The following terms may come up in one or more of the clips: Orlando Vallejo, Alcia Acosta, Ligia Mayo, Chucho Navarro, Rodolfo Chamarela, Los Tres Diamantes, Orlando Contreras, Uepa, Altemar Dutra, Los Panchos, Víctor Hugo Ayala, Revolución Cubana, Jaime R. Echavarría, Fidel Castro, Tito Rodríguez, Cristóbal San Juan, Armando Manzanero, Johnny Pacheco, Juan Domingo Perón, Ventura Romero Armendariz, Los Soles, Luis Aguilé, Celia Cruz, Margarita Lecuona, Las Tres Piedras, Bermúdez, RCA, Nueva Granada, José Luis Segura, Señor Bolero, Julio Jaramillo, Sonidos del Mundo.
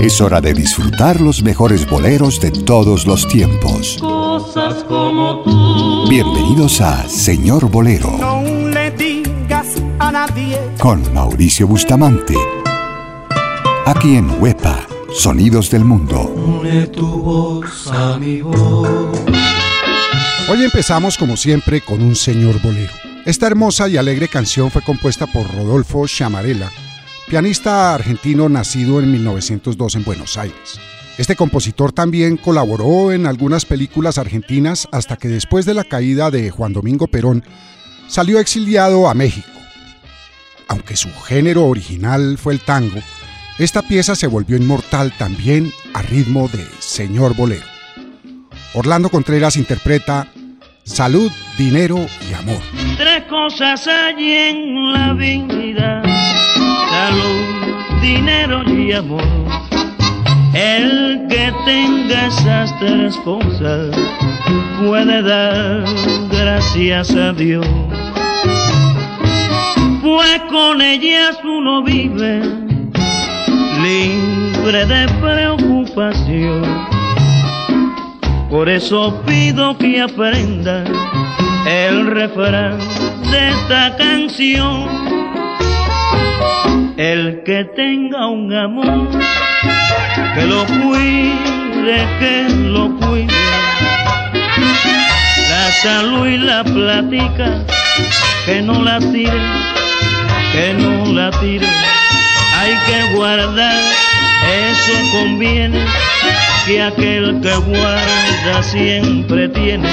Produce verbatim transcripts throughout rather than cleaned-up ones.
Es hora de disfrutar los mejores boleros de todos los tiempos. Cosas como tú. Bienvenidos a Señor Bolero. No le digas a nadie. Con Mauricio Bustamante. Aquí en Uepa, Sonidos del Mundo. Une tu voz a mi voz. Hoy empezamos como siempre con un Señor Bolero. Esta hermosa y alegre canción fue compuesta por Rodolfo Chamarela, pianista argentino nacido en mil novecientos dos en Buenos Aires. Este compositor también colaboró en algunas películas argentinas hasta que después de la caída de Juan Domingo Perón salió exiliado a México. Aunque su género original fue el tango, esta pieza se volvió inmortal también a ritmo de Señor Bolero. Orlando Contreras interpreta Salud, Dinero y Amor. Tres cosas hay en la vida: salud, dinero y amor. El que tenga esas tres cosas puede dar gracias a Dios, pues con ellas uno vive libre de preocupación. Por eso pido que aprenda el refrán de esta canción. El que tenga un amor, que lo cuide, que lo cuide. La salud y la plática, que no la tire, que no la tire. Hay que guardar, eso conviene, que aquel que guarda siempre tiene.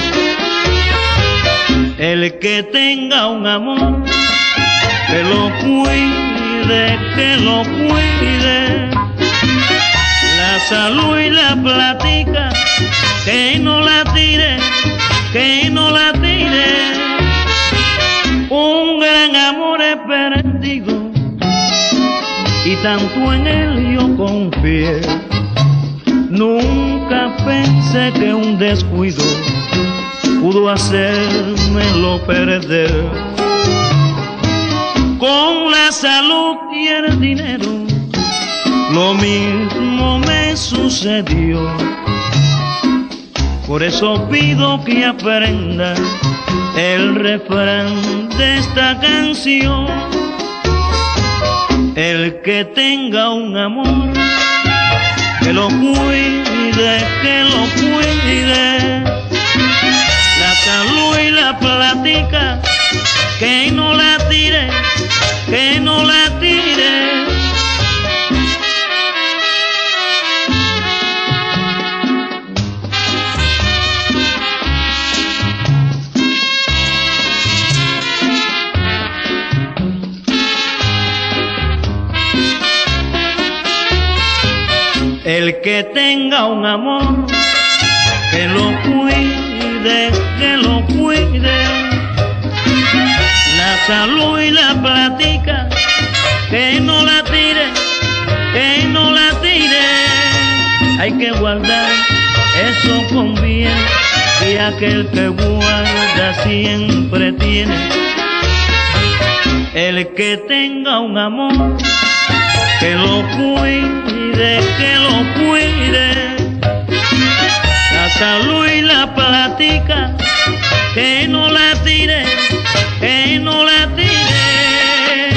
El que tenga un amor, que lo cuide, que lo cuide, la salud y la platica, que no la tire, que no la tire. Un gran amor es perdido y tanto en él yo confié. Nunca pensé que un descuido pudo hacérmelo perder. Con la salud y el dinero lo mismo me sucedió. Por eso pido que aprenda el refrán de esta canción. El que tenga un amor, que lo cuide, que lo cuide. La salud y la plática, que no la tire, que no la tire. El que tenga un amor, que lo cuide, que lo cuide. Salud y la platica, que no la tire, que no la tire. Hay que guardar, eso conviene, y aquel que guarda siempre tiene. El que tenga un amor, que lo cuide, que lo cuide. La salud y la platica, que no la tire, que no la tire.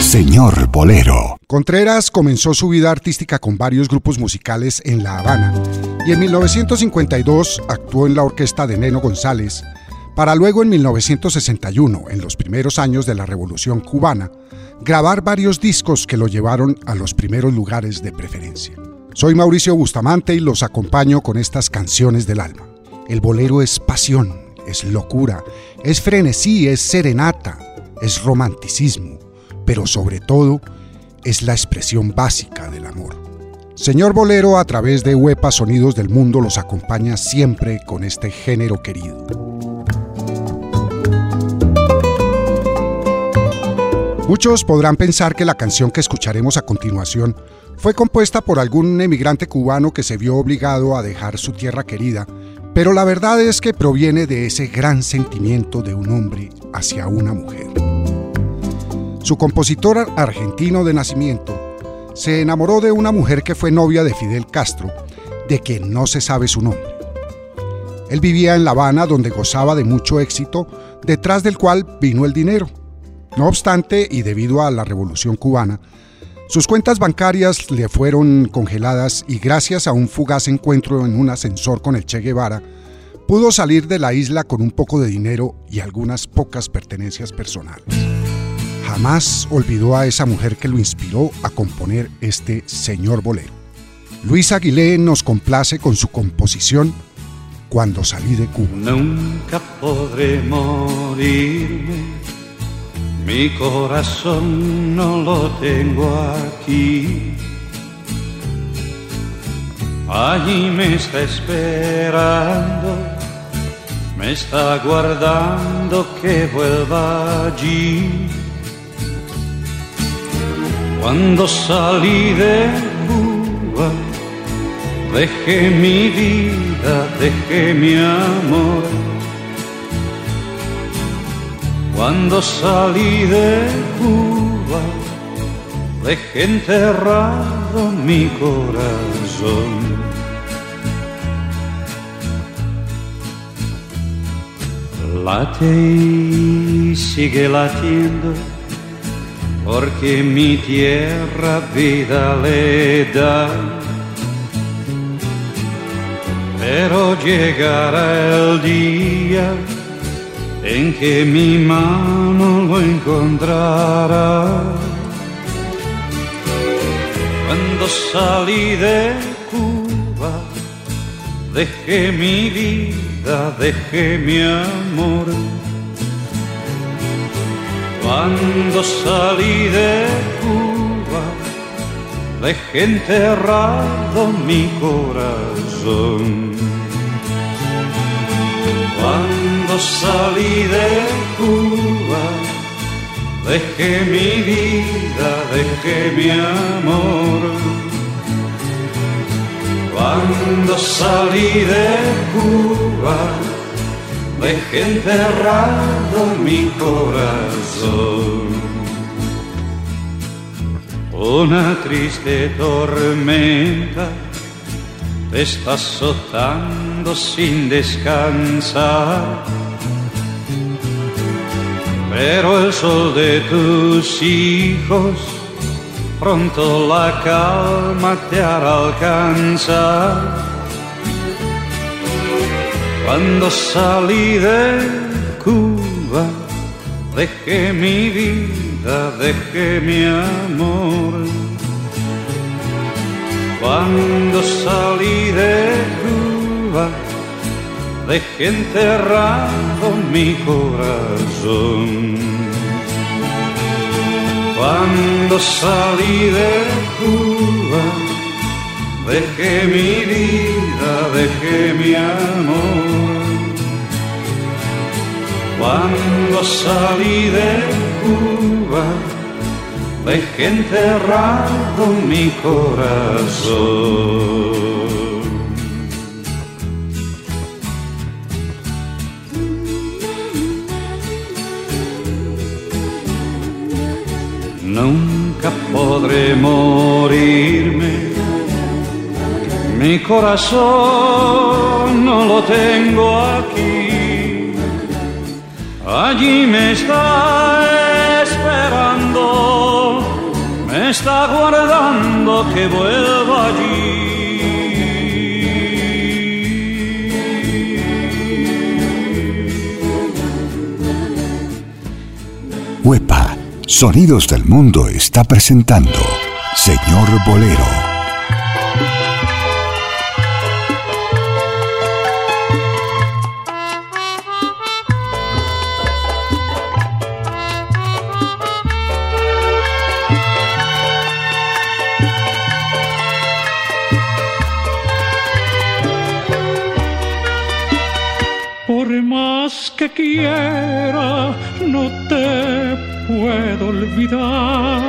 Señor Bolero. Contreras comenzó su vida artística con varios grupos musicales en La Habana y en mil novecientos cincuenta y dos actuó en la orquesta de Neno González, para luego en mil novecientos sesenta y uno, en los primeros años de la Revolución Cubana, grabar varios discos que lo llevaron a los primeros lugares de preferencia. Soy Mauricio Bustamante y los acompaño con estas canciones del alma. El bolero es pasión, es locura, es frenesí, es serenata, es romanticismo, pero sobre todo es la expresión básica del amor. Señor Bolero, a través de Uepa Sonidos del Mundo, los acompaña siempre con este género querido. Muchos podrán pensar que la canción que escucharemos a continuación fue compuesta por algún emigrante cubano que se vio obligado a dejar su tierra querida, pero la verdad es que proviene de ese gran sentimiento de un hombre hacia una mujer. Su compositor argentino de nacimiento se enamoró de una mujer que fue novia de Fidel Castro, de quien no se sabe su nombre. Él vivía en La Habana, donde gozaba de mucho éxito, detrás del cual vino el dinero. No obstante, y debido a la Revolución Cubana, sus cuentas bancarias le fueron congeladas y gracias a un fugaz encuentro en un ascensor con el Che Guevara, pudo salir de la isla con un poco de dinero y algunas pocas pertenencias personales. Jamás olvidó a esa mujer que lo inspiró a componer este Señor Bolero. Luis Aguilé nos complace con su composición Cuando salí de Cuba. Nunca podré morirme, mi corazón no lo tengo aquí. Allí me está esperando, me está aguardando que vuelva allí. Cuando salí de Cuba, dejé mi vida, dejé mi amor. Cuando salí de Cuba, dejé enterrado mi corazón. Late y sigue latiendo, porque mi tierra vida le da. Pero llegará el día en que mi mano lo encontrará. Cuando salí de Cuba, dejé mi vida, dejé mi amor. Cuando salí de Cuba, dejé enterrado mi corazón. Cuando salí de Cuba, dejé mi vida, dejé mi amor. Cuando salí de Cuba, dejé enterrado mi corazón. Una triste tormenta te está azotando sin descansar, pero el sol de tus hijos pronto la calma te hará alcanzar. Cuando salí de Cuba, dejé mi vida, dejé mi amor. Cuando salí de Cuba, dejé enterrado mi corazón. Cuando salí de Cuba, dejé mi vida, dejé mi amor. Cuando salí de Cuba, dejé enterrado mi corazón. Nunca podré morirme, mi corazón no lo tengo aquí. Allí me está esperando, me está guardando que vuelva allí. Uepa, Sonidos del Mundo está presentando Señor Bolero. Que quiera, no te puedo olvidar,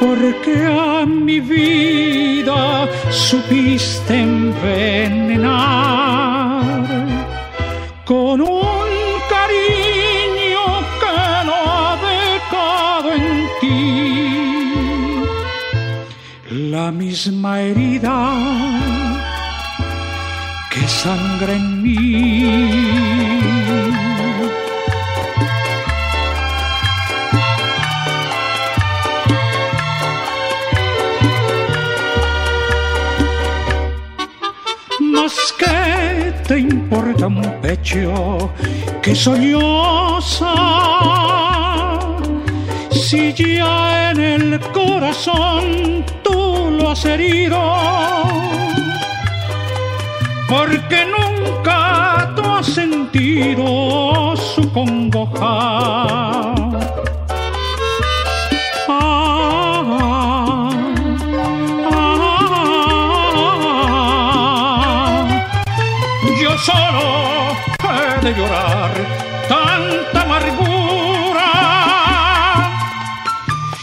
porque a mi vida supiste envenenar con un cariño que no ha dejado en ti la misma herida que sangra en mí. Más que te importa un pecho que solloza, si ya en el corazón tú lo has herido, porque nunca tú has sentido su congoja. Solo he de llorar tanta amargura,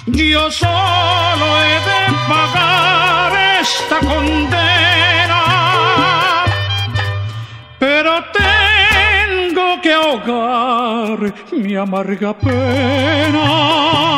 yo solo he de pagar esta condena, pero tengo que ahogar mi amarga pena.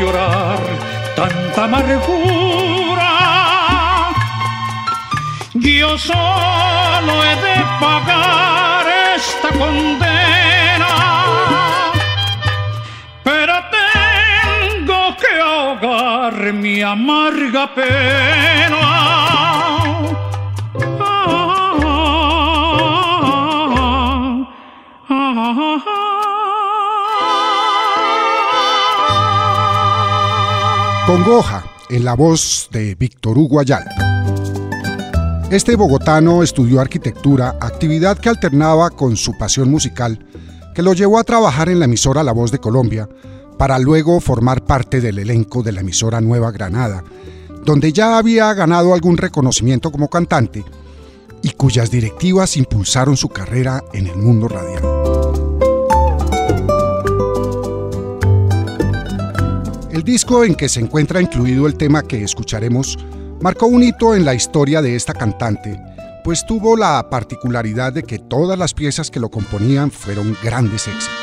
Llorar tanta amargura, yo solo he de pagar esta condena, pero tengo que ahogar mi amarga pena. Ah, ah, ah, ah, ah. Congoja, en la voz de Víctor Hugo Ayala. Este bogotano estudió arquitectura, actividad que alternaba con su pasión musical, que lo llevó a trabajar en la emisora La Voz de Colombia, para luego formar parte del elenco de la emisora Nueva Granada, donde ya había ganado algún reconocimiento como cantante y cuyas directivas impulsaron su carrera en el mundo radial. El disco en que se encuentra incluido el tema que escucharemos marcó un hito en la historia de esta cantante, pues tuvo la particularidad de que todas las piezas que lo componían fueron grandes éxitos.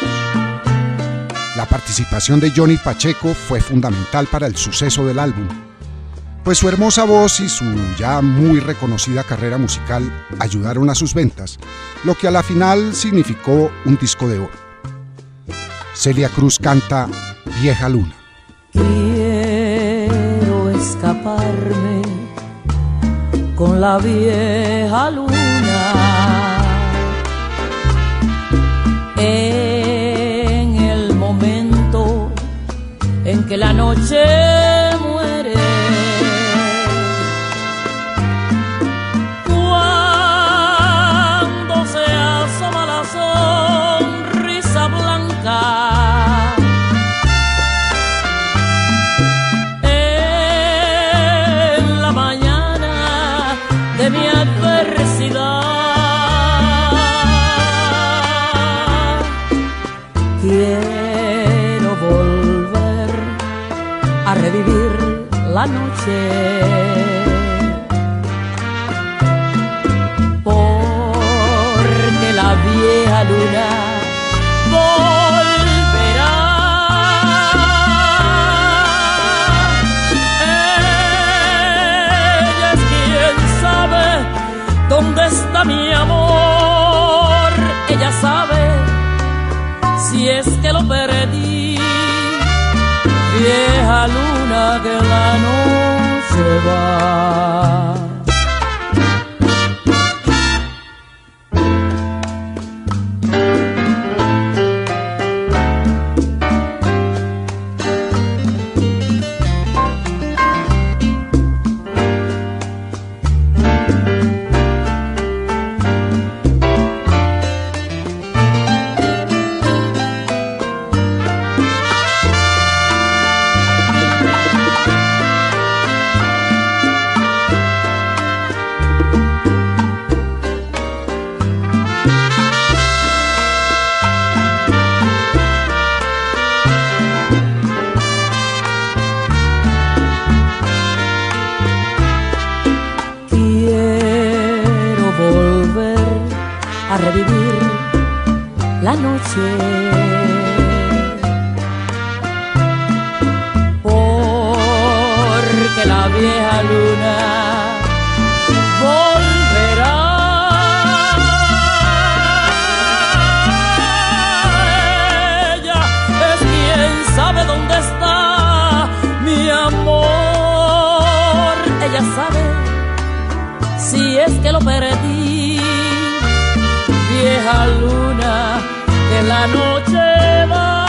La participación de Johnny Pacheco fue fundamental para el suceso del álbum, pues su hermosa voz y su ya muy reconocida carrera musical ayudaron a sus ventas, lo que a la final significó un disco de oro. Celia Cruz canta Vieja Luna. Quiero escaparme con la vieja luna en el momento en que la noche muere, cuando se asoma la sonrisa blanca. Quiero volver a revivir la noche, porque la vieja luna volverá. Ella es quien sabe dónde está mi amor, ella sabe si es que lo perdí, vieja luna que la noche va. a revivir la noche, porque la vieja luna sabe si es que lo perdí, vieja luna que la noche va.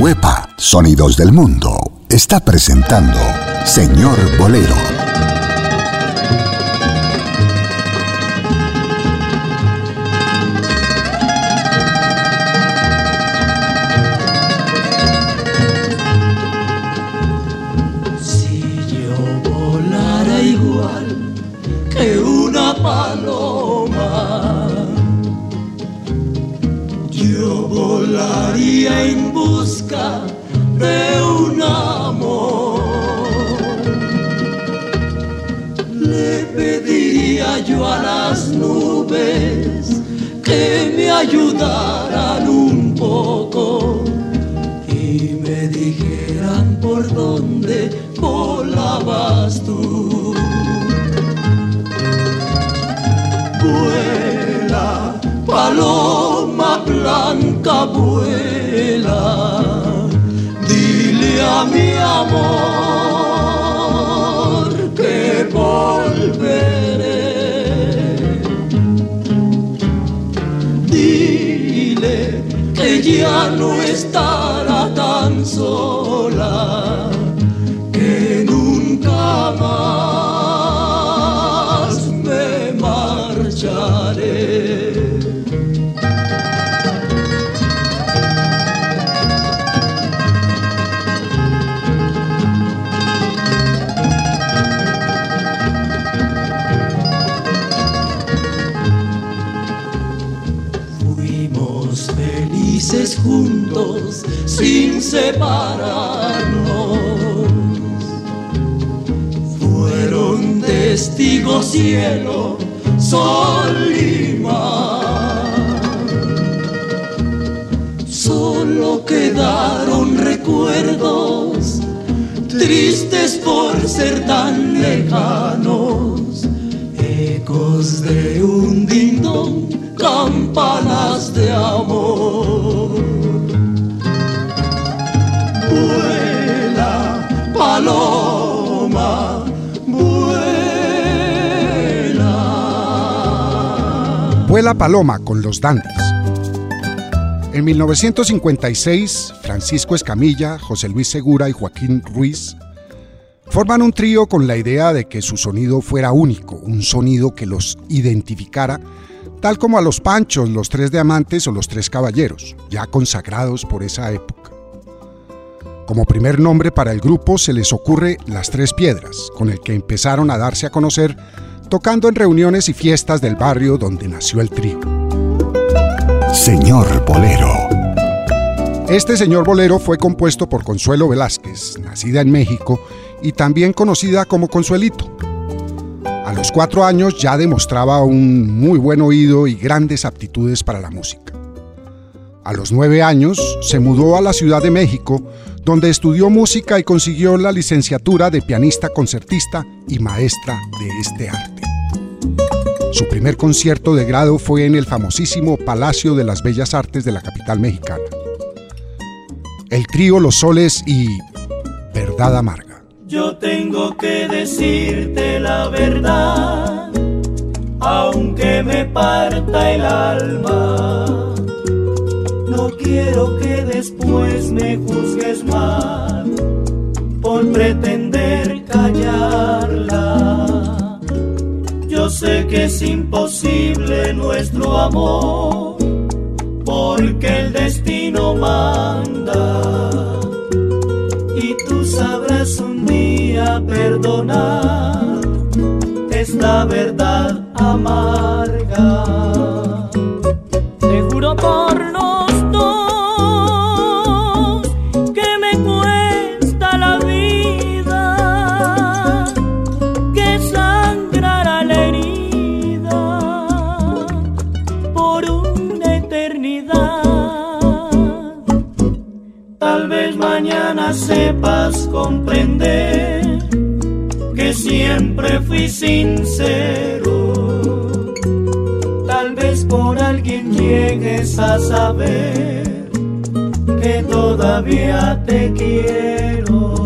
Uepa, Sonidos del Mundo, está presentando Señor Bolero. Ayudaran un poco y me dijeran por dónde volabas tú. Vuela, paloma blanca, vuela, dile a mi amor que volveré. Ya no estará tan sola, que nunca más me marcharé. Juntos sin separarnos, fueron testigos cielo, sol y mar. Solo quedaron recuerdos tristes por ser tan lejanos, ecos de un dindón, campanas de amor. Vuela, paloma, vuela. Vuela, paloma, con Los Dandies. En mil novecientos cincuenta y seis, Francisco Escamilla, José Luis Segura y Joaquín Ruiz forman un trío con la idea de que su sonido fuera único, un sonido que los identificara, tal como a Los Panchos, Los Tres Diamantes o Los Tres Caballeros, ya consagrados por esa época. Como primer nombre para el grupo se les ocurre Las Tres Piedras, con el que empezaron a darse a conocer tocando en reuniones y fiestas del barrio donde nació el trío. Señor Bolero. Este Señor Bolero fue compuesto por Consuelo Velázquez, nacida en México y también conocida como Consuelito. A los cuatro años ya demostraba un muy buen oído y grandes aptitudes para la música. A los nueve años se mudó a la Ciudad de México, donde estudió música y consiguió la licenciatura de pianista concertista y maestra de este arte. Su primer concierto de grado fue en el famosísimo Palacio de las Bellas Artes de la capital mexicana. El trío Los Soles y Verdad Amarga. Yo tengo que decirte la verdad, aunque me parta el alma. No quiero que después me juzgues mal por pretender callarla. Yo sé que es imposible nuestro amor, porque el destino manda. Y tú sabrás un día perdonar esta verdad amarga. Te juro por los dos que me cuesta la vida sepas comprender que siempre fui sincero. Tal vez por alguien llegues a saber que todavía te quiero.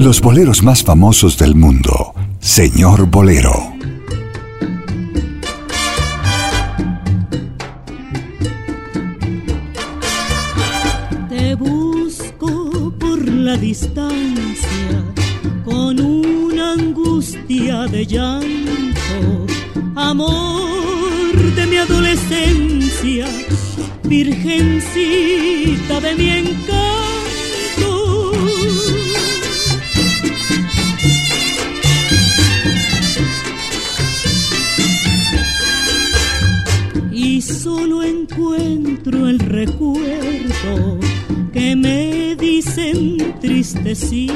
Los boleros más famosos del mundo. Señor Bolero. Te busco por la distancia con una angustia de llanto, amor de mi adolescencia, virgencita de mi encanto. Solo encuentro el recuerdo que me dice entristecido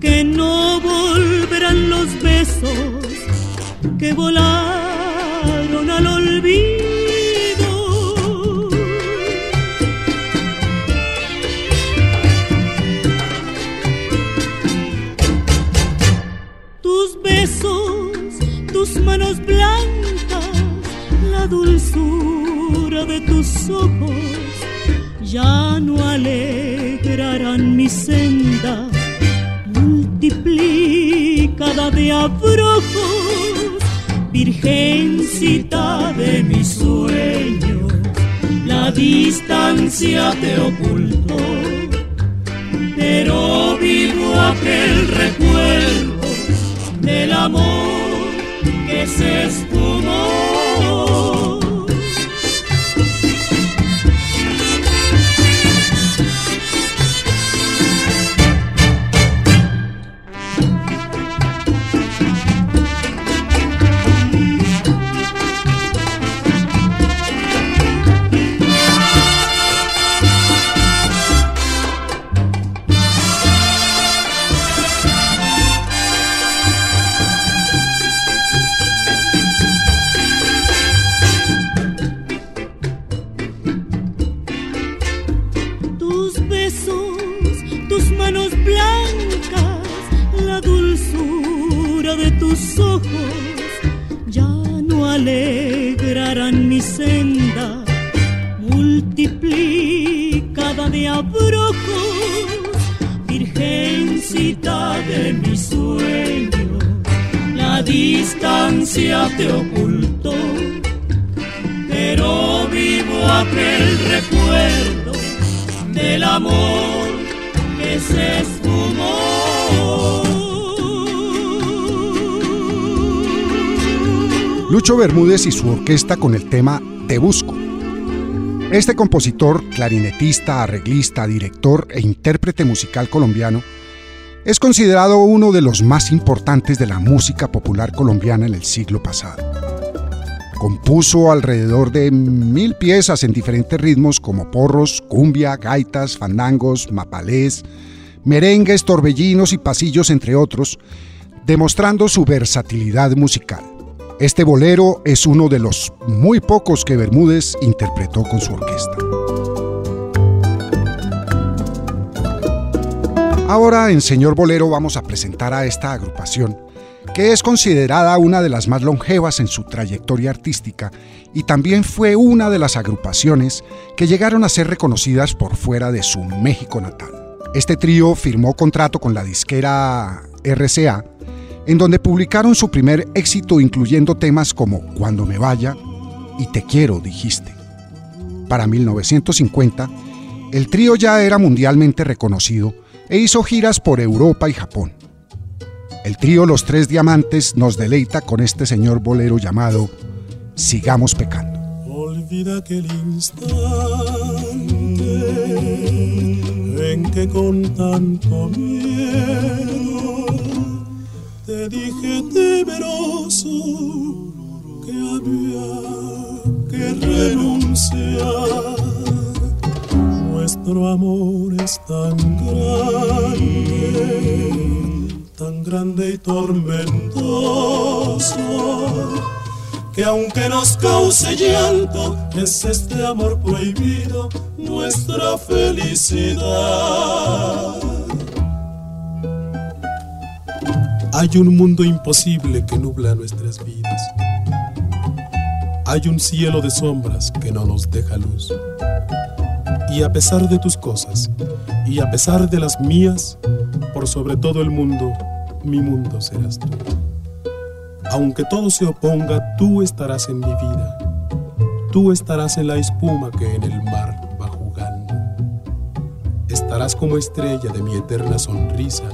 que no volverán los besos que volaron al olvido. Tus besos, tus manos blancas, la dulzura de tus ojos ya no alegrarán mi senda multiplicada de abrojos, virgencita de mis sueños. La distancia te ocultó, pero vivo aquel recuerdo del amor que se esfumó. Te ocultó, pero vivo aquel recuerdo del amor que se esfumó. Lucho Bermúdez y su orquesta con el tema Te Busco. Este compositor, clarinetista, arreglista, director e intérprete musical colombiano es considerado uno de los más importantes de la música popular colombiana en el siglo pasado. Compuso alrededor de mil piezas en diferentes ritmos como porros, cumbia, gaitas, fandangos, mapalés, merengues, torbellinos y pasillos, entre otros, demostrando su versatilidad musical. Este bolero es uno de los muy pocos que Bermúdez interpretó con su orquesta. Ahora en Señor Bolero vamos a presentar a esta agrupación, que es considerada una de las más longevas en su trayectoria artística y también fue una de las agrupaciones que llegaron a ser reconocidas por fuera de su México natal. Este trío firmó contrato con la disquera R C A, en donde publicaron su primer éxito incluyendo temas como Cuando me vaya y Te quiero, dijiste. Para mil novecientos cincuenta, el trío ya era mundialmente reconocido e hizo giras por Europa y Japón. El trío Los Tres Diamantes nos deleita con este señor bolero llamado Sigamos Pecando. Olvida aquel instante en que con tanto miedo te dije temeroso que había que renunciar. Nuestro amor es tan grande, tan grande y tormentoso, que aunque nos cause llanto, es este amor prohibido nuestra felicidad. Hay un mundo imposible que nubla nuestras vidas. Hay un cielo de sombras que no nos deja luz. Y a pesar de tus cosas, y a pesar de las mías, por sobre todo el mundo, mi mundo serás tú. Aunque todo se oponga, tú estarás en mi vida. Tú estarás en la espuma que en el mar va jugando. Estarás como estrella de mi eterna sonrisa,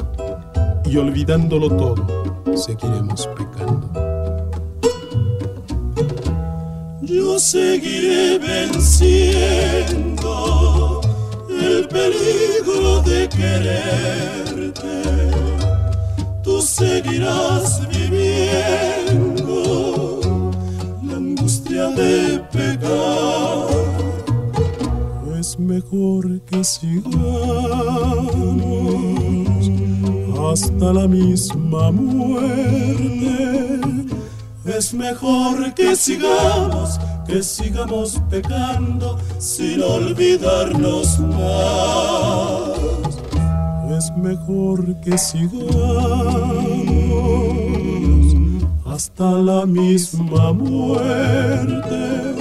y olvidándolo todo, seguiremos pecando. Yo seguiré venciendo el peligro de quererte, tú seguirás viviendo la angustia de pecar. Es mejor que sigamos hasta la misma muerte. Es mejor que sigamos, que sigamos pecando sin olvidarnos más. Es mejor que sigamos hasta la misma muerte.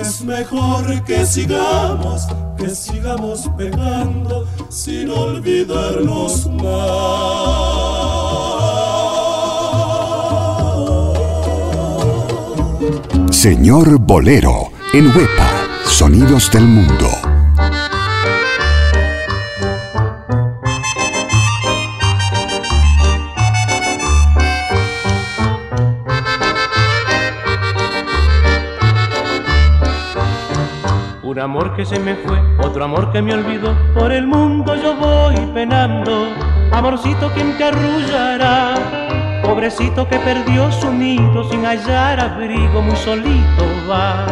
Es mejor que sigamos, que sigamos pecando sin olvidarnos más. Señor Bolero, en Uepa, Sonidos del Mundo. Un amor que se me fue, otro amor que me olvidó, por el mundo yo voy penando, amorcito quien te arrullará. Pobrecito que perdió su nido, sin hallar abrigo, muy solito va.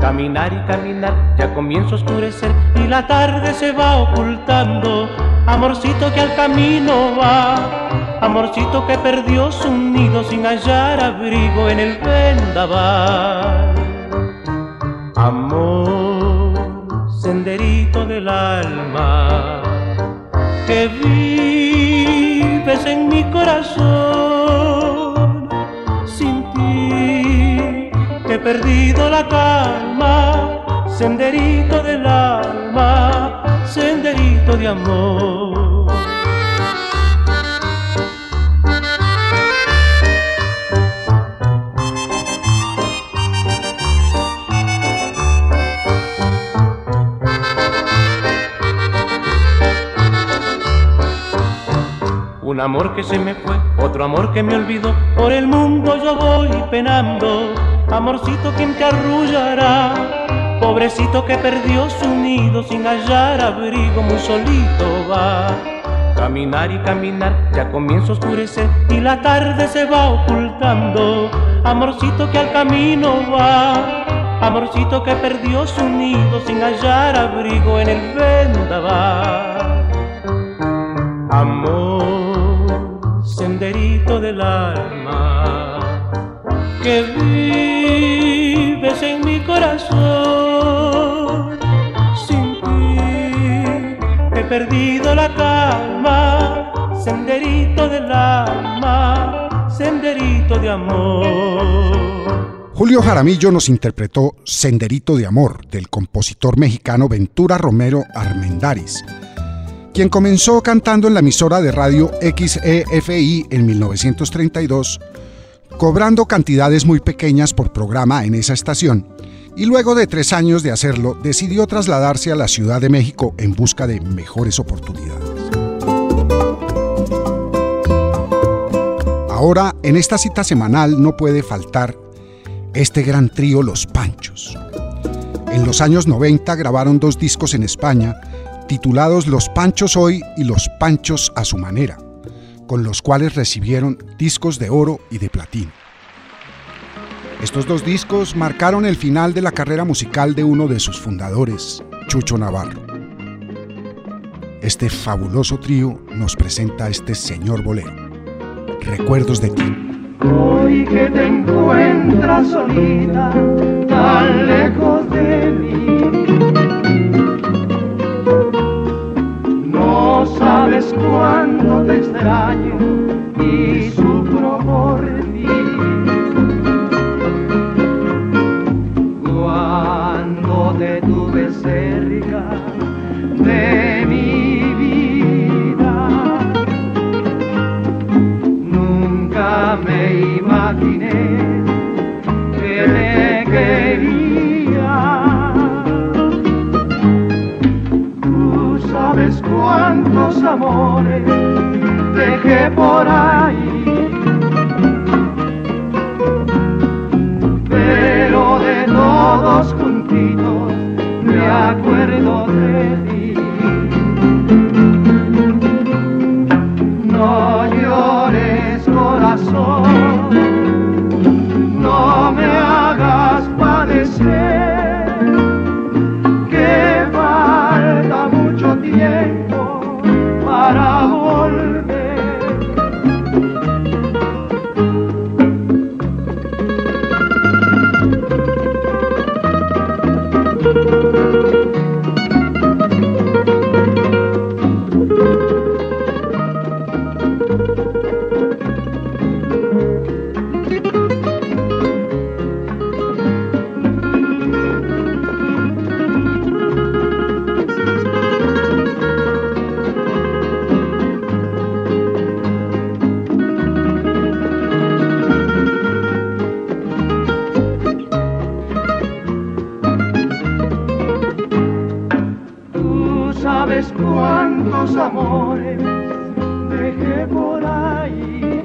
Caminar y caminar, ya comienza a oscurecer y la tarde se va ocultando. Amorcito que al camino va, amorcito que perdió su nido, sin hallar abrigo en el vendaval. Amor, senderito del alma, que vives en mi corazón. He perdido la calma, senderito del alma, senderito de amor. Un amor que se me fue, otro amor que me olvidó, por el mundo yo voy penando. Amorcito quien te arrullará, pobrecito que perdió su nido, sin hallar abrigo, muy solito va. Caminar y caminar, ya comienza a oscurecer y la tarde se va ocultando. Amorcito que al camino va, amorcito que perdió su nido, sin hallar abrigo en el vendaval. Amor, senderito del alma, que vives en mi corazón. Sin ti he perdido la calma, senderito del alma, senderito de amor. Julio Jaramillo nos interpretó Senderito de Amor, del compositor mexicano Ventura Romero Armendariz, quien comenzó cantando en la emisora de radio X E F I en mil novecientos treinta y dos, cobrando cantidades muy pequeñas por programa en esa estación, y luego de tres años de hacerlo, decidió trasladarse a la Ciudad de México en busca de mejores oportunidades. Ahora, en esta cita semanal no puede faltar este gran trío Los Panchos. En los años noventa grabaron dos discos en España, titulados Los Panchos Hoy y Los Panchos a su manera, con los cuales recibieron discos de oro y de platino. Estos dos discos marcaron el final de la carrera musical de uno de sus fundadores, Chucho Navarro. Este fabuloso trío nos presenta este Señor Bolero, Recuerdos de ti. Hoy que te encuentras solita, tan lejos de mí, no sabes cuánto te extraño y sufro por ti. Cuando te tuve cerca de mi vida, nunca me imaginé que me querías. Sabes cuántos amores dejé por ahí, pero de todos juntitos me acuerdo de ti. No llores, corazón, no me hagas padecer. Tiempo para volver. Amores dejé por ahí,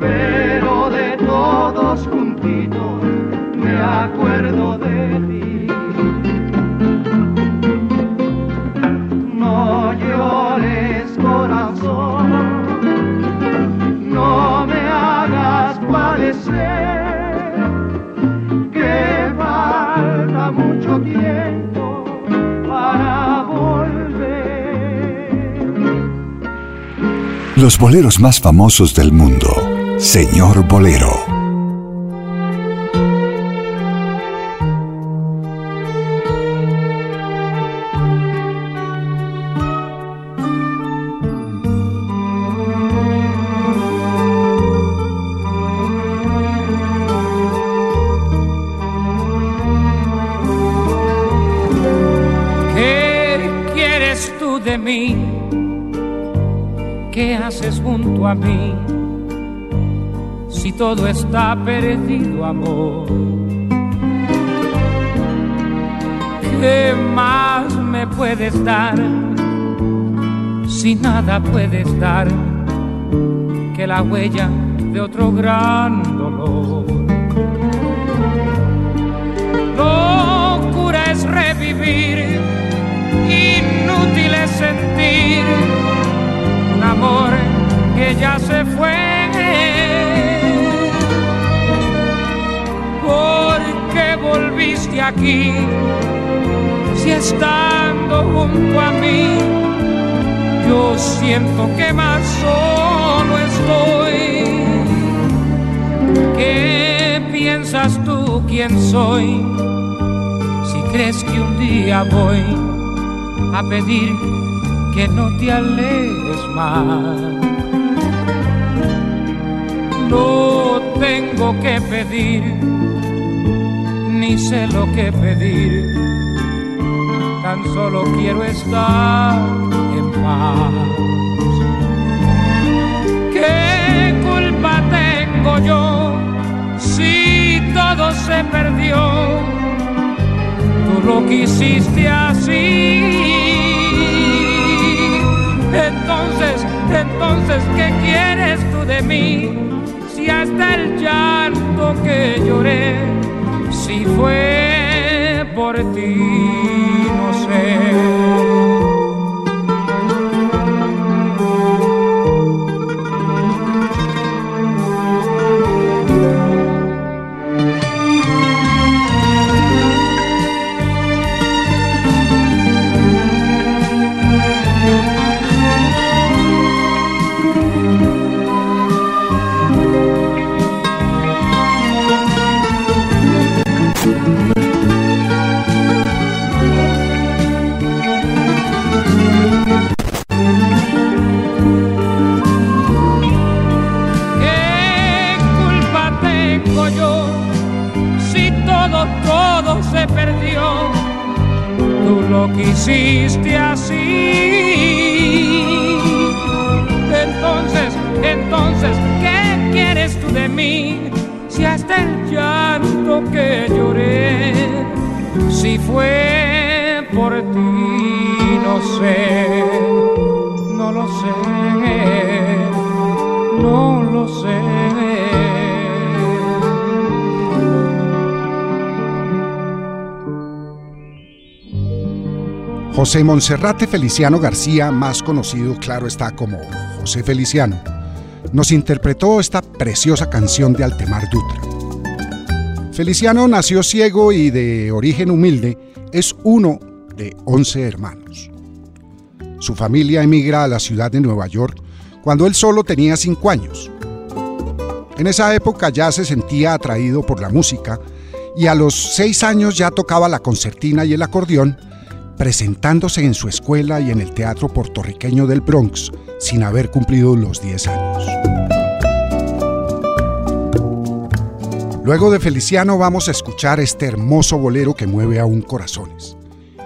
pero de todos juntitos me acuerdo de ti. No llores, corazón, no me hagas padecer, que falta mucho tiempo para volver. Los boleros más famosos del mundo. Señor Bolero. Junto a mí, si todo está perdido, amor, ¿qué más me puedes dar? Si nada puedes dar que la huella de otro gran dolor. Locura es revivir, inútil es sentir un amor que ya se fue, porque volviste aquí, si estando junto a mí, yo siento que más solo estoy. ¿Qué piensas tú quién soy? Si crees que un día voy a pedir que no te alejes más. No tengo que pedir, ni sé lo que pedir, tan solo quiero estar en paz. ¿Qué culpa tengo yo si todo se perdió? Tú lo quisiste así. Entonces, entonces, ¿qué quieres tú de mí? Si hasta el llanto que lloré, si fue por ti, no sé. Lo quisiste así. Entonces, entonces, ¿qué quieres tú de mí? Si hasta el llanto que lloré, si fue por ti, no sé, no lo sé, no lo sé. José Monserrate Feliciano García, más conocido, claro está, como José Feliciano, nos interpretó esta preciosa canción de Altemar Dutra. Feliciano nació ciego y de origen humilde, es uno de once hermanos. Su familia emigra a la ciudad de Nueva York cuando él solo tenía cinco años. En esa época ya se sentía atraído por la música y a los seis años ya tocaba la concertina y el acordeón, presentándose en su escuela y en el teatro puertorriqueño del Bronx, sin haber cumplido los diez años. Luego de Feliciano vamos a escuchar este hermoso bolero que mueve aún corazones.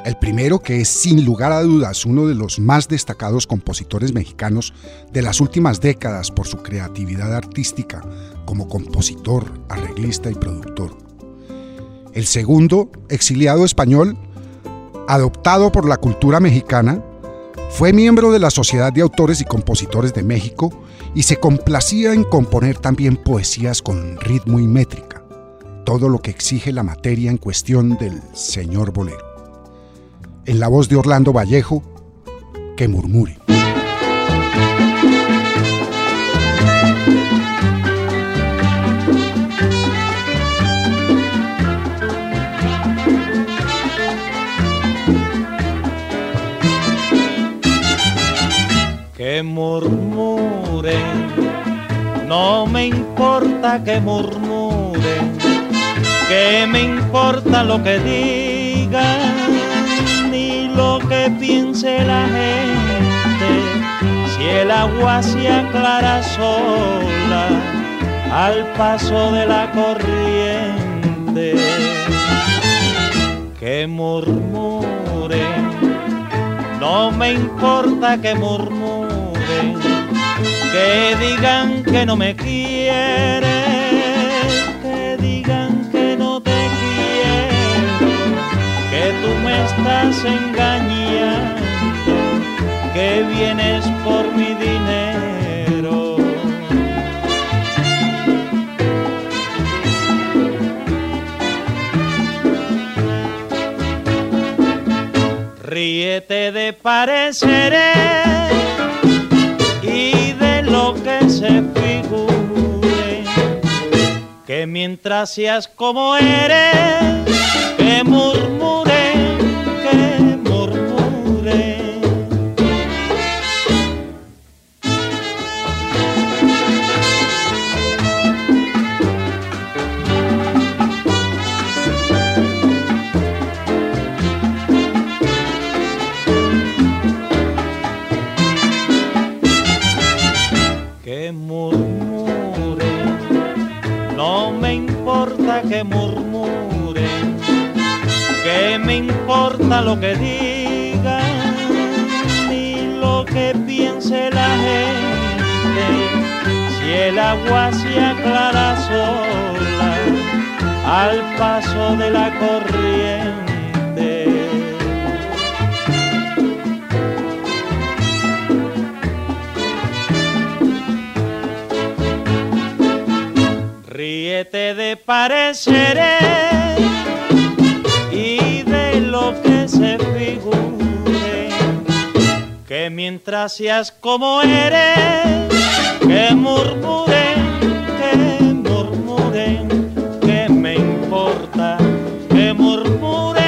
El primero que es sin lugar a dudas uno de los más destacados compositores mexicanos de las últimas décadas por su creatividad artística como compositor, arreglista y productor. El segundo, exiliado español, adoptado por la cultura mexicana, fue miembro de la Sociedad de Autores y Compositores de México y se complacía en componer también poesías con ritmo y métrica, todo lo que exige la materia en cuestión del señor bolero. En la voz de Orlando Vallejo, que murmure. Que murmuren, no me importa que murmuren, que me importa lo que digan ni lo que piense la gente. Si el agua se aclara sola al paso de la corriente, que murmuren, no me importa que murmuren, que digan que no me quieres, que digan que no te quiero, que tú me estás engañando, que vienes por mi dinero. Ríete de pareceres y de lo que se figure, que mientras seas como eres, que murmure, que murmure. que me importa lo que digan ni lo que piense la gente, si el agua se aclara sola al paso de la corriente. Ríete de pareceres y de lo que se figure, que mientras seas como eres, que murmuren, que murmuren, que me importa, que murmuren.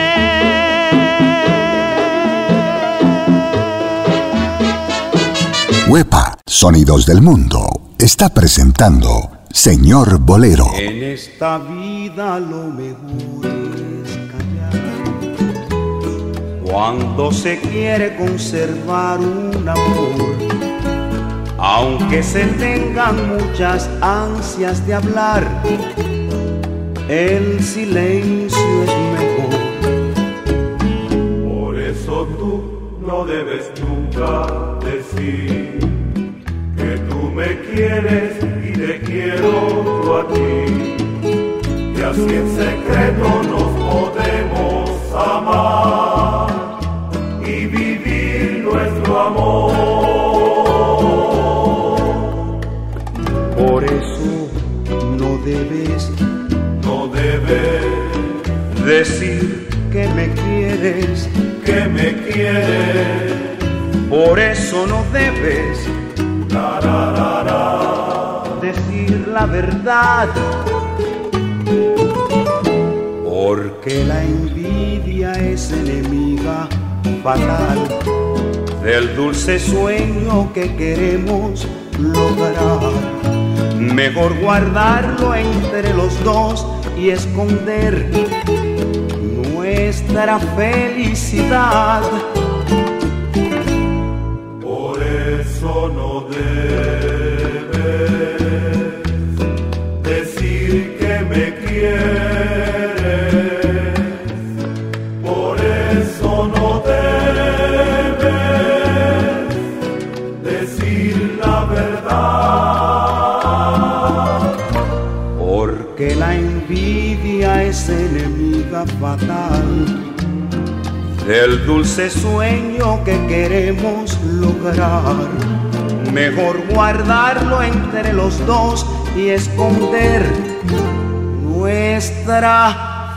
Uepa, Sonidos del Mundo, está presentando Señor Bolero. En esta vida lo mejor es callar. Cuando se quiere conservar un amor, aunque se tengan muchas ansias de hablar, el silencio es mejor. Por eso tú no debes nunca decir que tú me quieres y te quiero yo a ti, y así en secreto nos podemos amar y vivir nuestro amor. Por eso no debes, no debes decir que me quieres, que me quieres. Por eso no debes La, la, la, la. decir la verdad, porque la envidia es enemiga fatal del dulce sueño que queremos lograr. Mejor guardarlo entre los dos y esconder nuestra felicidad. Por eso no debes decir que me quieres, por eso no debes decir la verdad, porque la envidia es enemiga fatal del dulce sueño que queremos lograr. Mejor guardarlo entre los dos y esconder nuestra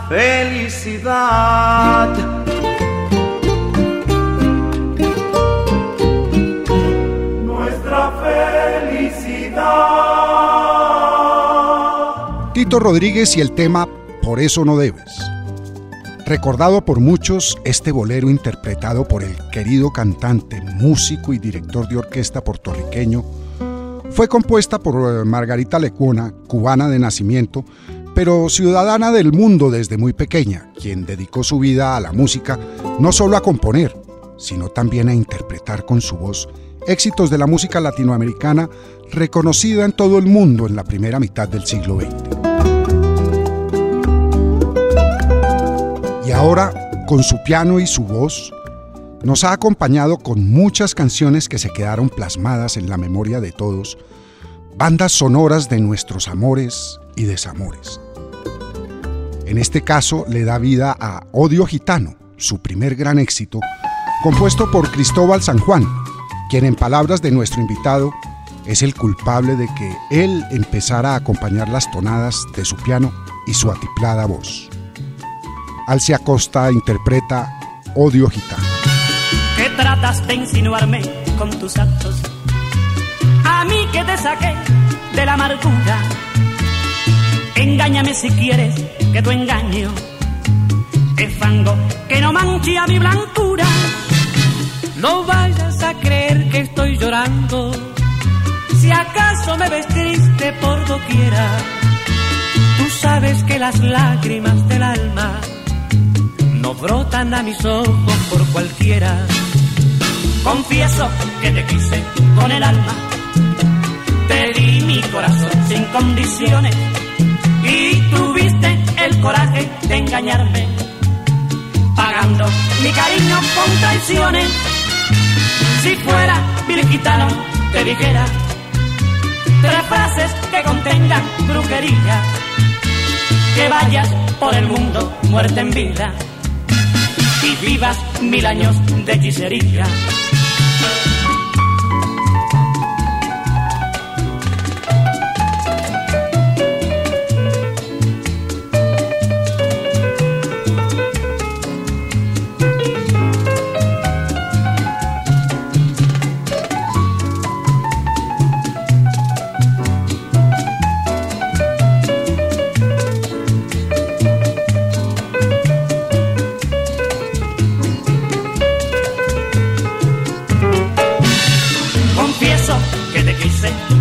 felicidad. Nuestra felicidad. Tito Rodríguez y el tema Por eso no debes. Recordado por muchos, este bolero interpretado por el querido cantante, músico y director de orquesta puertorriqueño, fue compuesta por Margarita Lecuona, cubana de nacimiento, pero ciudadana del mundo desde muy pequeña, quien dedicó su vida a la música, no solo a componer, sino también a interpretar con su voz éxitos de la música latinoamericana reconocida en todo el mundo en la primera mitad del siglo veinte. Ahora, con su piano y su voz, nos ha acompañado con muchas canciones que se quedaron plasmadas en la memoria de todos, bandas sonoras de nuestros amores y desamores. En este caso, le da vida a Odio Gitano, su primer gran éxito, compuesto por Cristóbal San Juan, quien, en palabras de nuestro invitado, es el culpable de que él empezara a acompañar las tonadas de su piano y su atiplada voz. Alcia Acosta interpreta Odio Gitano. ¿Qué tratas de insinuarme con tus actos? A mí que te saqué de la amargura. Engáñame si quieres que tu engaño es fango que no mancha mi blancura. No vayas a creer que estoy llorando, si acaso me ves triste por doquiera. Tú sabes que las lágrimas del alma no brotan a mis ojos por cualquiera. Confieso que te quise con el alma, te di mi corazón sin condiciones, y tuviste el coraje de engañarme, pa' ilusiones. Si fuera Virgitano, te dijera tres frases que contengan brujería. Que vayas por el mundo, muerte en vida, y vivas mil años de hechicería.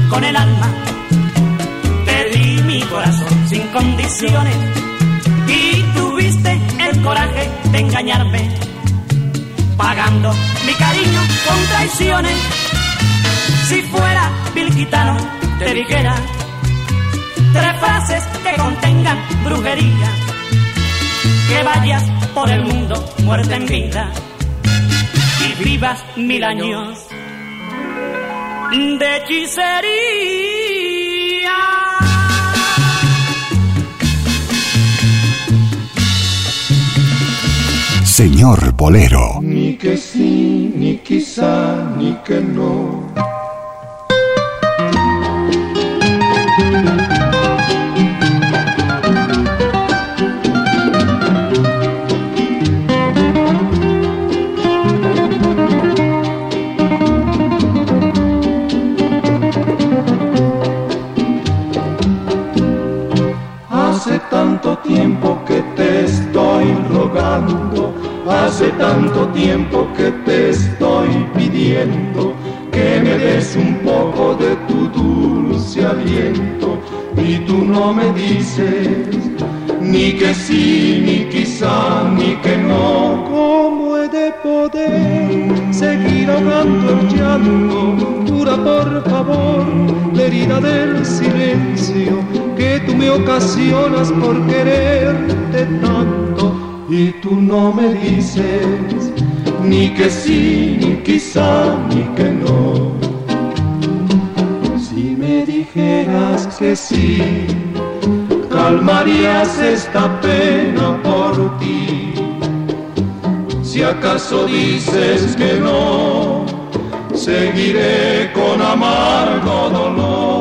Con el alma te di mi corazón sin condiciones, y tuviste el coraje de engañarme, pagando mi cariño con traiciones. Si fuera vil gitano, te dijera tres frases que contengan brujería. Que vayas por el mundo, muerte en vida, y vivas mil años de hechicería. Señor Bolero. Ni que sí, ni quizá, ni que no. Tiempo que te estoy rogando, hace tanto tiempo que te estoy pidiendo que me des un poco de tu dulce aliento, y tú no me dices ni que sí, ni quizá, ni que no. ¿Cómo he de poder seguir ahogando el llanto? Cura por favor la herida del silencio que tú me ocasionas por quererte tanto, y tú no me dices ni que sí, ni quizá, ni que no. Si me dijeras que sí, calmarías esta pena por ti. Si acaso dices que no, seguiré con amargo dolor.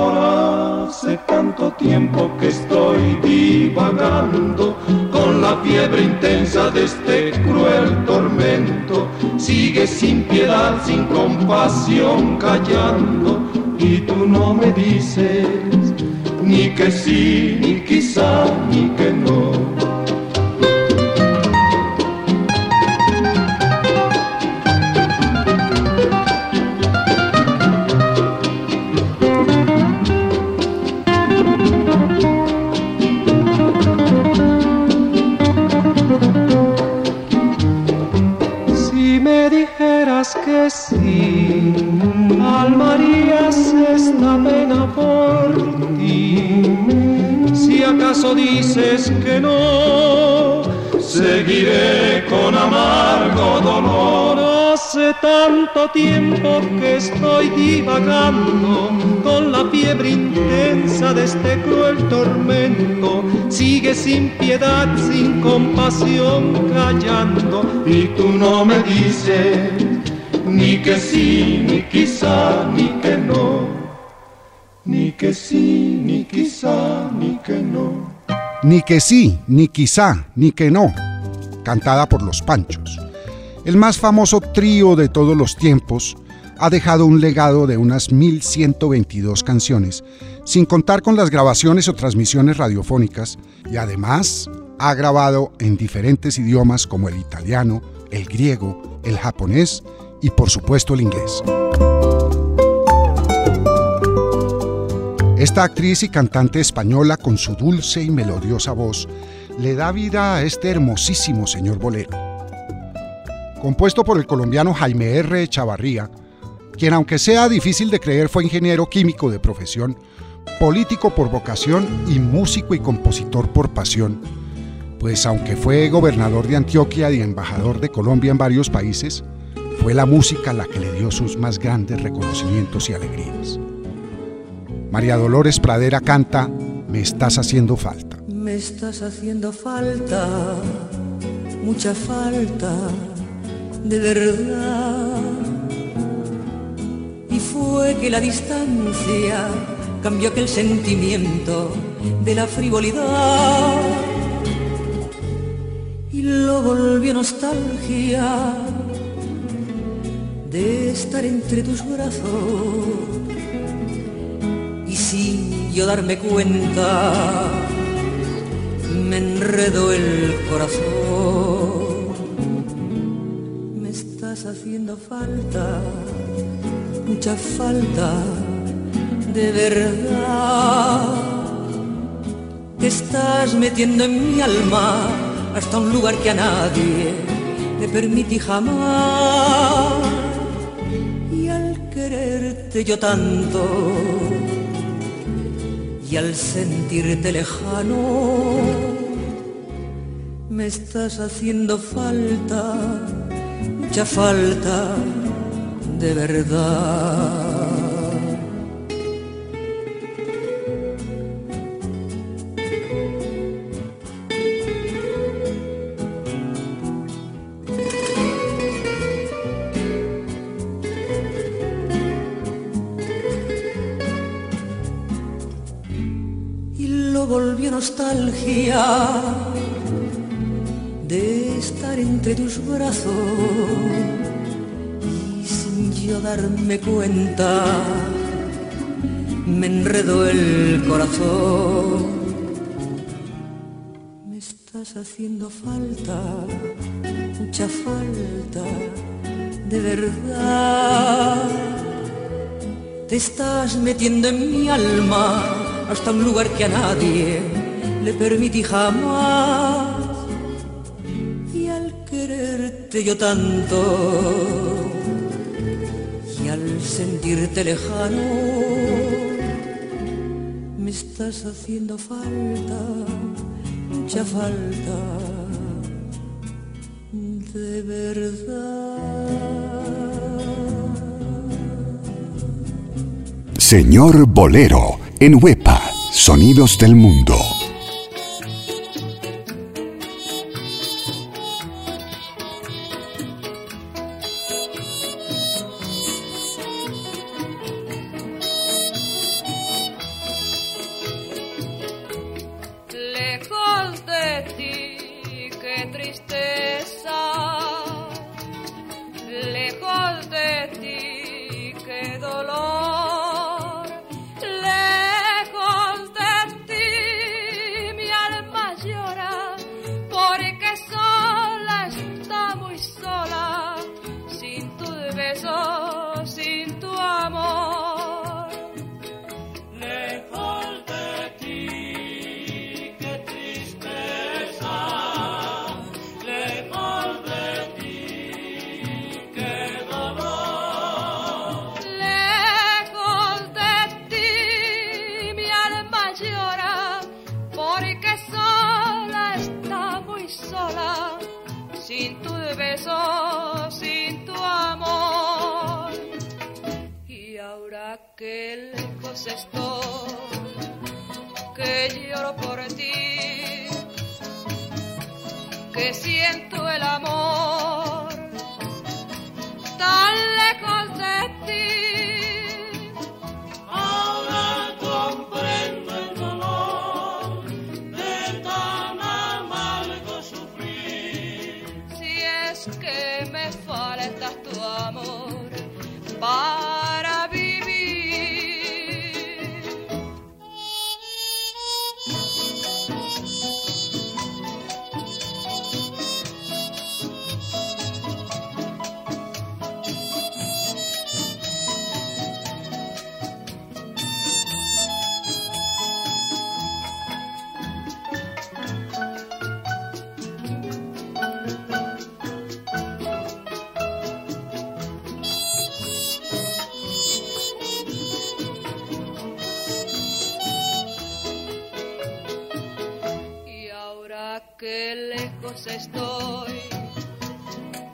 Hace tanto tiempo que estoy divagando con la fiebre intensa de este cruel tormento. Sigue sin piedad, sin compasión, callando, y tú no me dices ni que sí, ni quizá, ni que no. Si me dijeras que sí, calmarías esta pena por ti. Si acaso dices que no, seguiré con amargo dolor. Hace tanto tiempo que estoy divagando con la fiebre intensa de este cruel tormento. Sigue sin piedad, sin compasión, callando, y tú no me dices ni que sí, ni quizá, ni que no. Ni que sí, ni quizá, ni que no. Ni que sí, ni quizá, ni que no. Cantada por Los Panchos. El más famoso trío de todos los tiempos ha dejado un legado de unas mil ciento veintidós canciones, sin contar con las grabaciones o transmisiones radiofónicas, y además ha grabado en diferentes idiomas como el italiano, el griego, el japonés y por supuesto el inglés. Esta actriz y cantante española, con su dulce y melodiosa voz, le da vida a este hermosísimo Señor Bolero. Compuesto por el colombiano Jaime R. Echavarría, quien, aunque sea difícil de creer, fue ingeniero químico de profesión, político por vocación y músico y compositor por pasión, pues aunque fue gobernador de Antioquia y embajador de Colombia en varios países, Fue la música la que le dio sus más grandes reconocimientos y alegrías. María Dolores Pradera canta Me estás haciendo falta. Me estás haciendo falta, mucha falta, de verdad. Y fue que la distancia cambió aquel sentimiento de la frivolidad y lo volvió nostalgia de estar entre tus brazos. Y sin yo darme cuenta me enredó el corazón. Me estás haciendo falta, mucha falta, de verdad. Te estás metiendo en mi alma hasta un lugar que a nadie le permití jamás. Y al quererte yo tanto y al sentirte lejano, me estás haciendo falta, mucha falta, de verdad. Nostalgia de estar entre tus brazos y sin yo darme cuenta me enredó el corazón. Me estás haciendo falta, mucha falta, de verdad. Te estás metiendo en mi alma hasta un lugar que a nadie le permití jamás. Y al quererte yo tanto y al sentirte lejano, me estás haciendo falta, mucha falta, de verdad. Señor Bolero, en Uepa, Sonidos del Mundo. Estoy,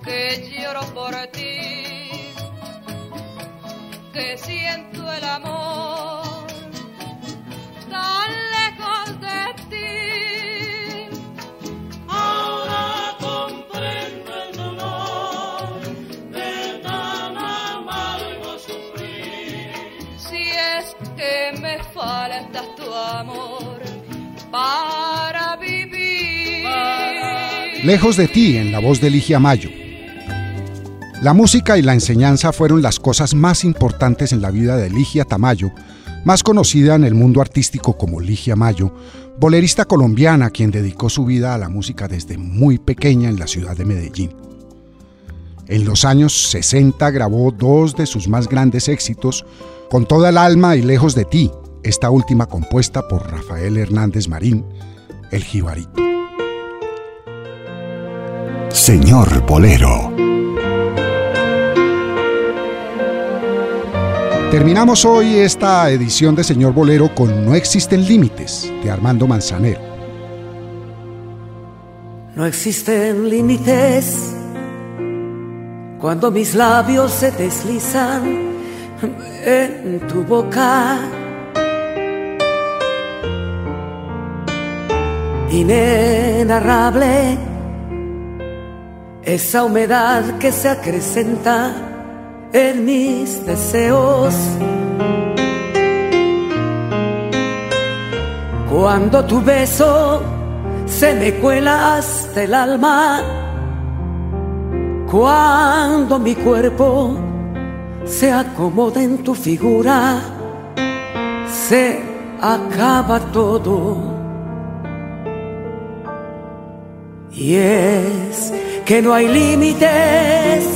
que lloro por ti. que siento el amor tan lejos de ti. Ahora comprendo el dolor de tan amargo sufrir. Si es que me faltas tu amor para vivir. Lejos de ti, en la voz de Ligia Mayo. La música y la enseñanza fueron las cosas más importantes en la vida de Ligia Tamayo, más conocida en el mundo artístico como Ligia Mayo, bolerista colombiana quien dedicó su vida a la música desde muy pequeña en la ciudad de Medellín. En los años sesenta grabó dos de sus más grandes éxitos, Con toda el alma y Lejos de ti, esta última compuesta por Rafael Hernández Marín, El Jibarito. Señor Bolero. Terminamos hoy esta edición de Señor Bolero con No existen límites, de Armando Manzanero. No existen límites cuando mis labios se deslizan en tu boca. Inenarrable esa humedad que se acrecenta en mis deseos, cuando tu beso se me cuela hasta el alma, cuando mi cuerpo se acomoda en tu figura, se acaba todo. Y es que no hay límites.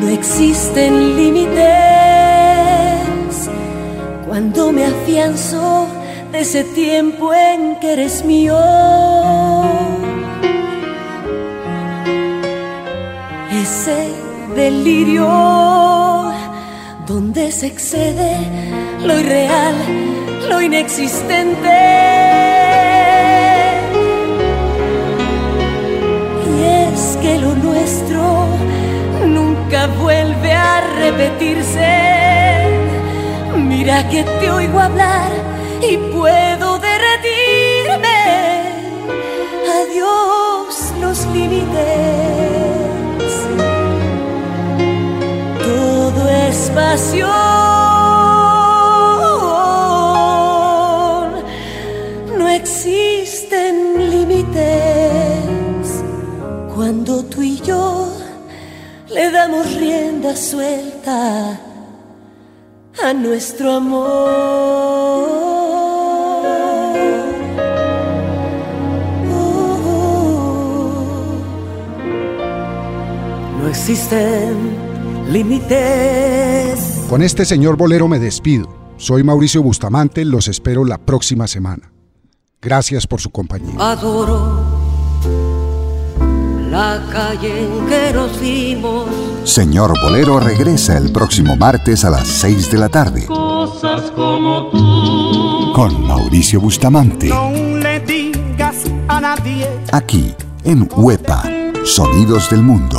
No existen límites cuando me afianzo de ese tiempo en que eres mío. Ese delirio donde se excede lo irreal, lo inexistente. Y es que lo nuestro nunca vuelve a repetirse. Mira que te oigo hablar y puedo derretirme. Adiós los límites. Todo es pasión. No existen límites cuando tú y yo le damos rienda suelta a nuestro amor. Oh, oh. No existen límites. Con este Señor Bolero me despido. Soy Mauricio Bustamante, los espero la próxima semana. Gracias por su compañía. Adoro la calle en que nos dimos. Señor Bolero regresa el próximo martes a las seis de la tarde. Cosas como tú. Con Mauricio Bustamante. No le digas a nadie. Aquí, en Uepa, Sonidos del Mundo.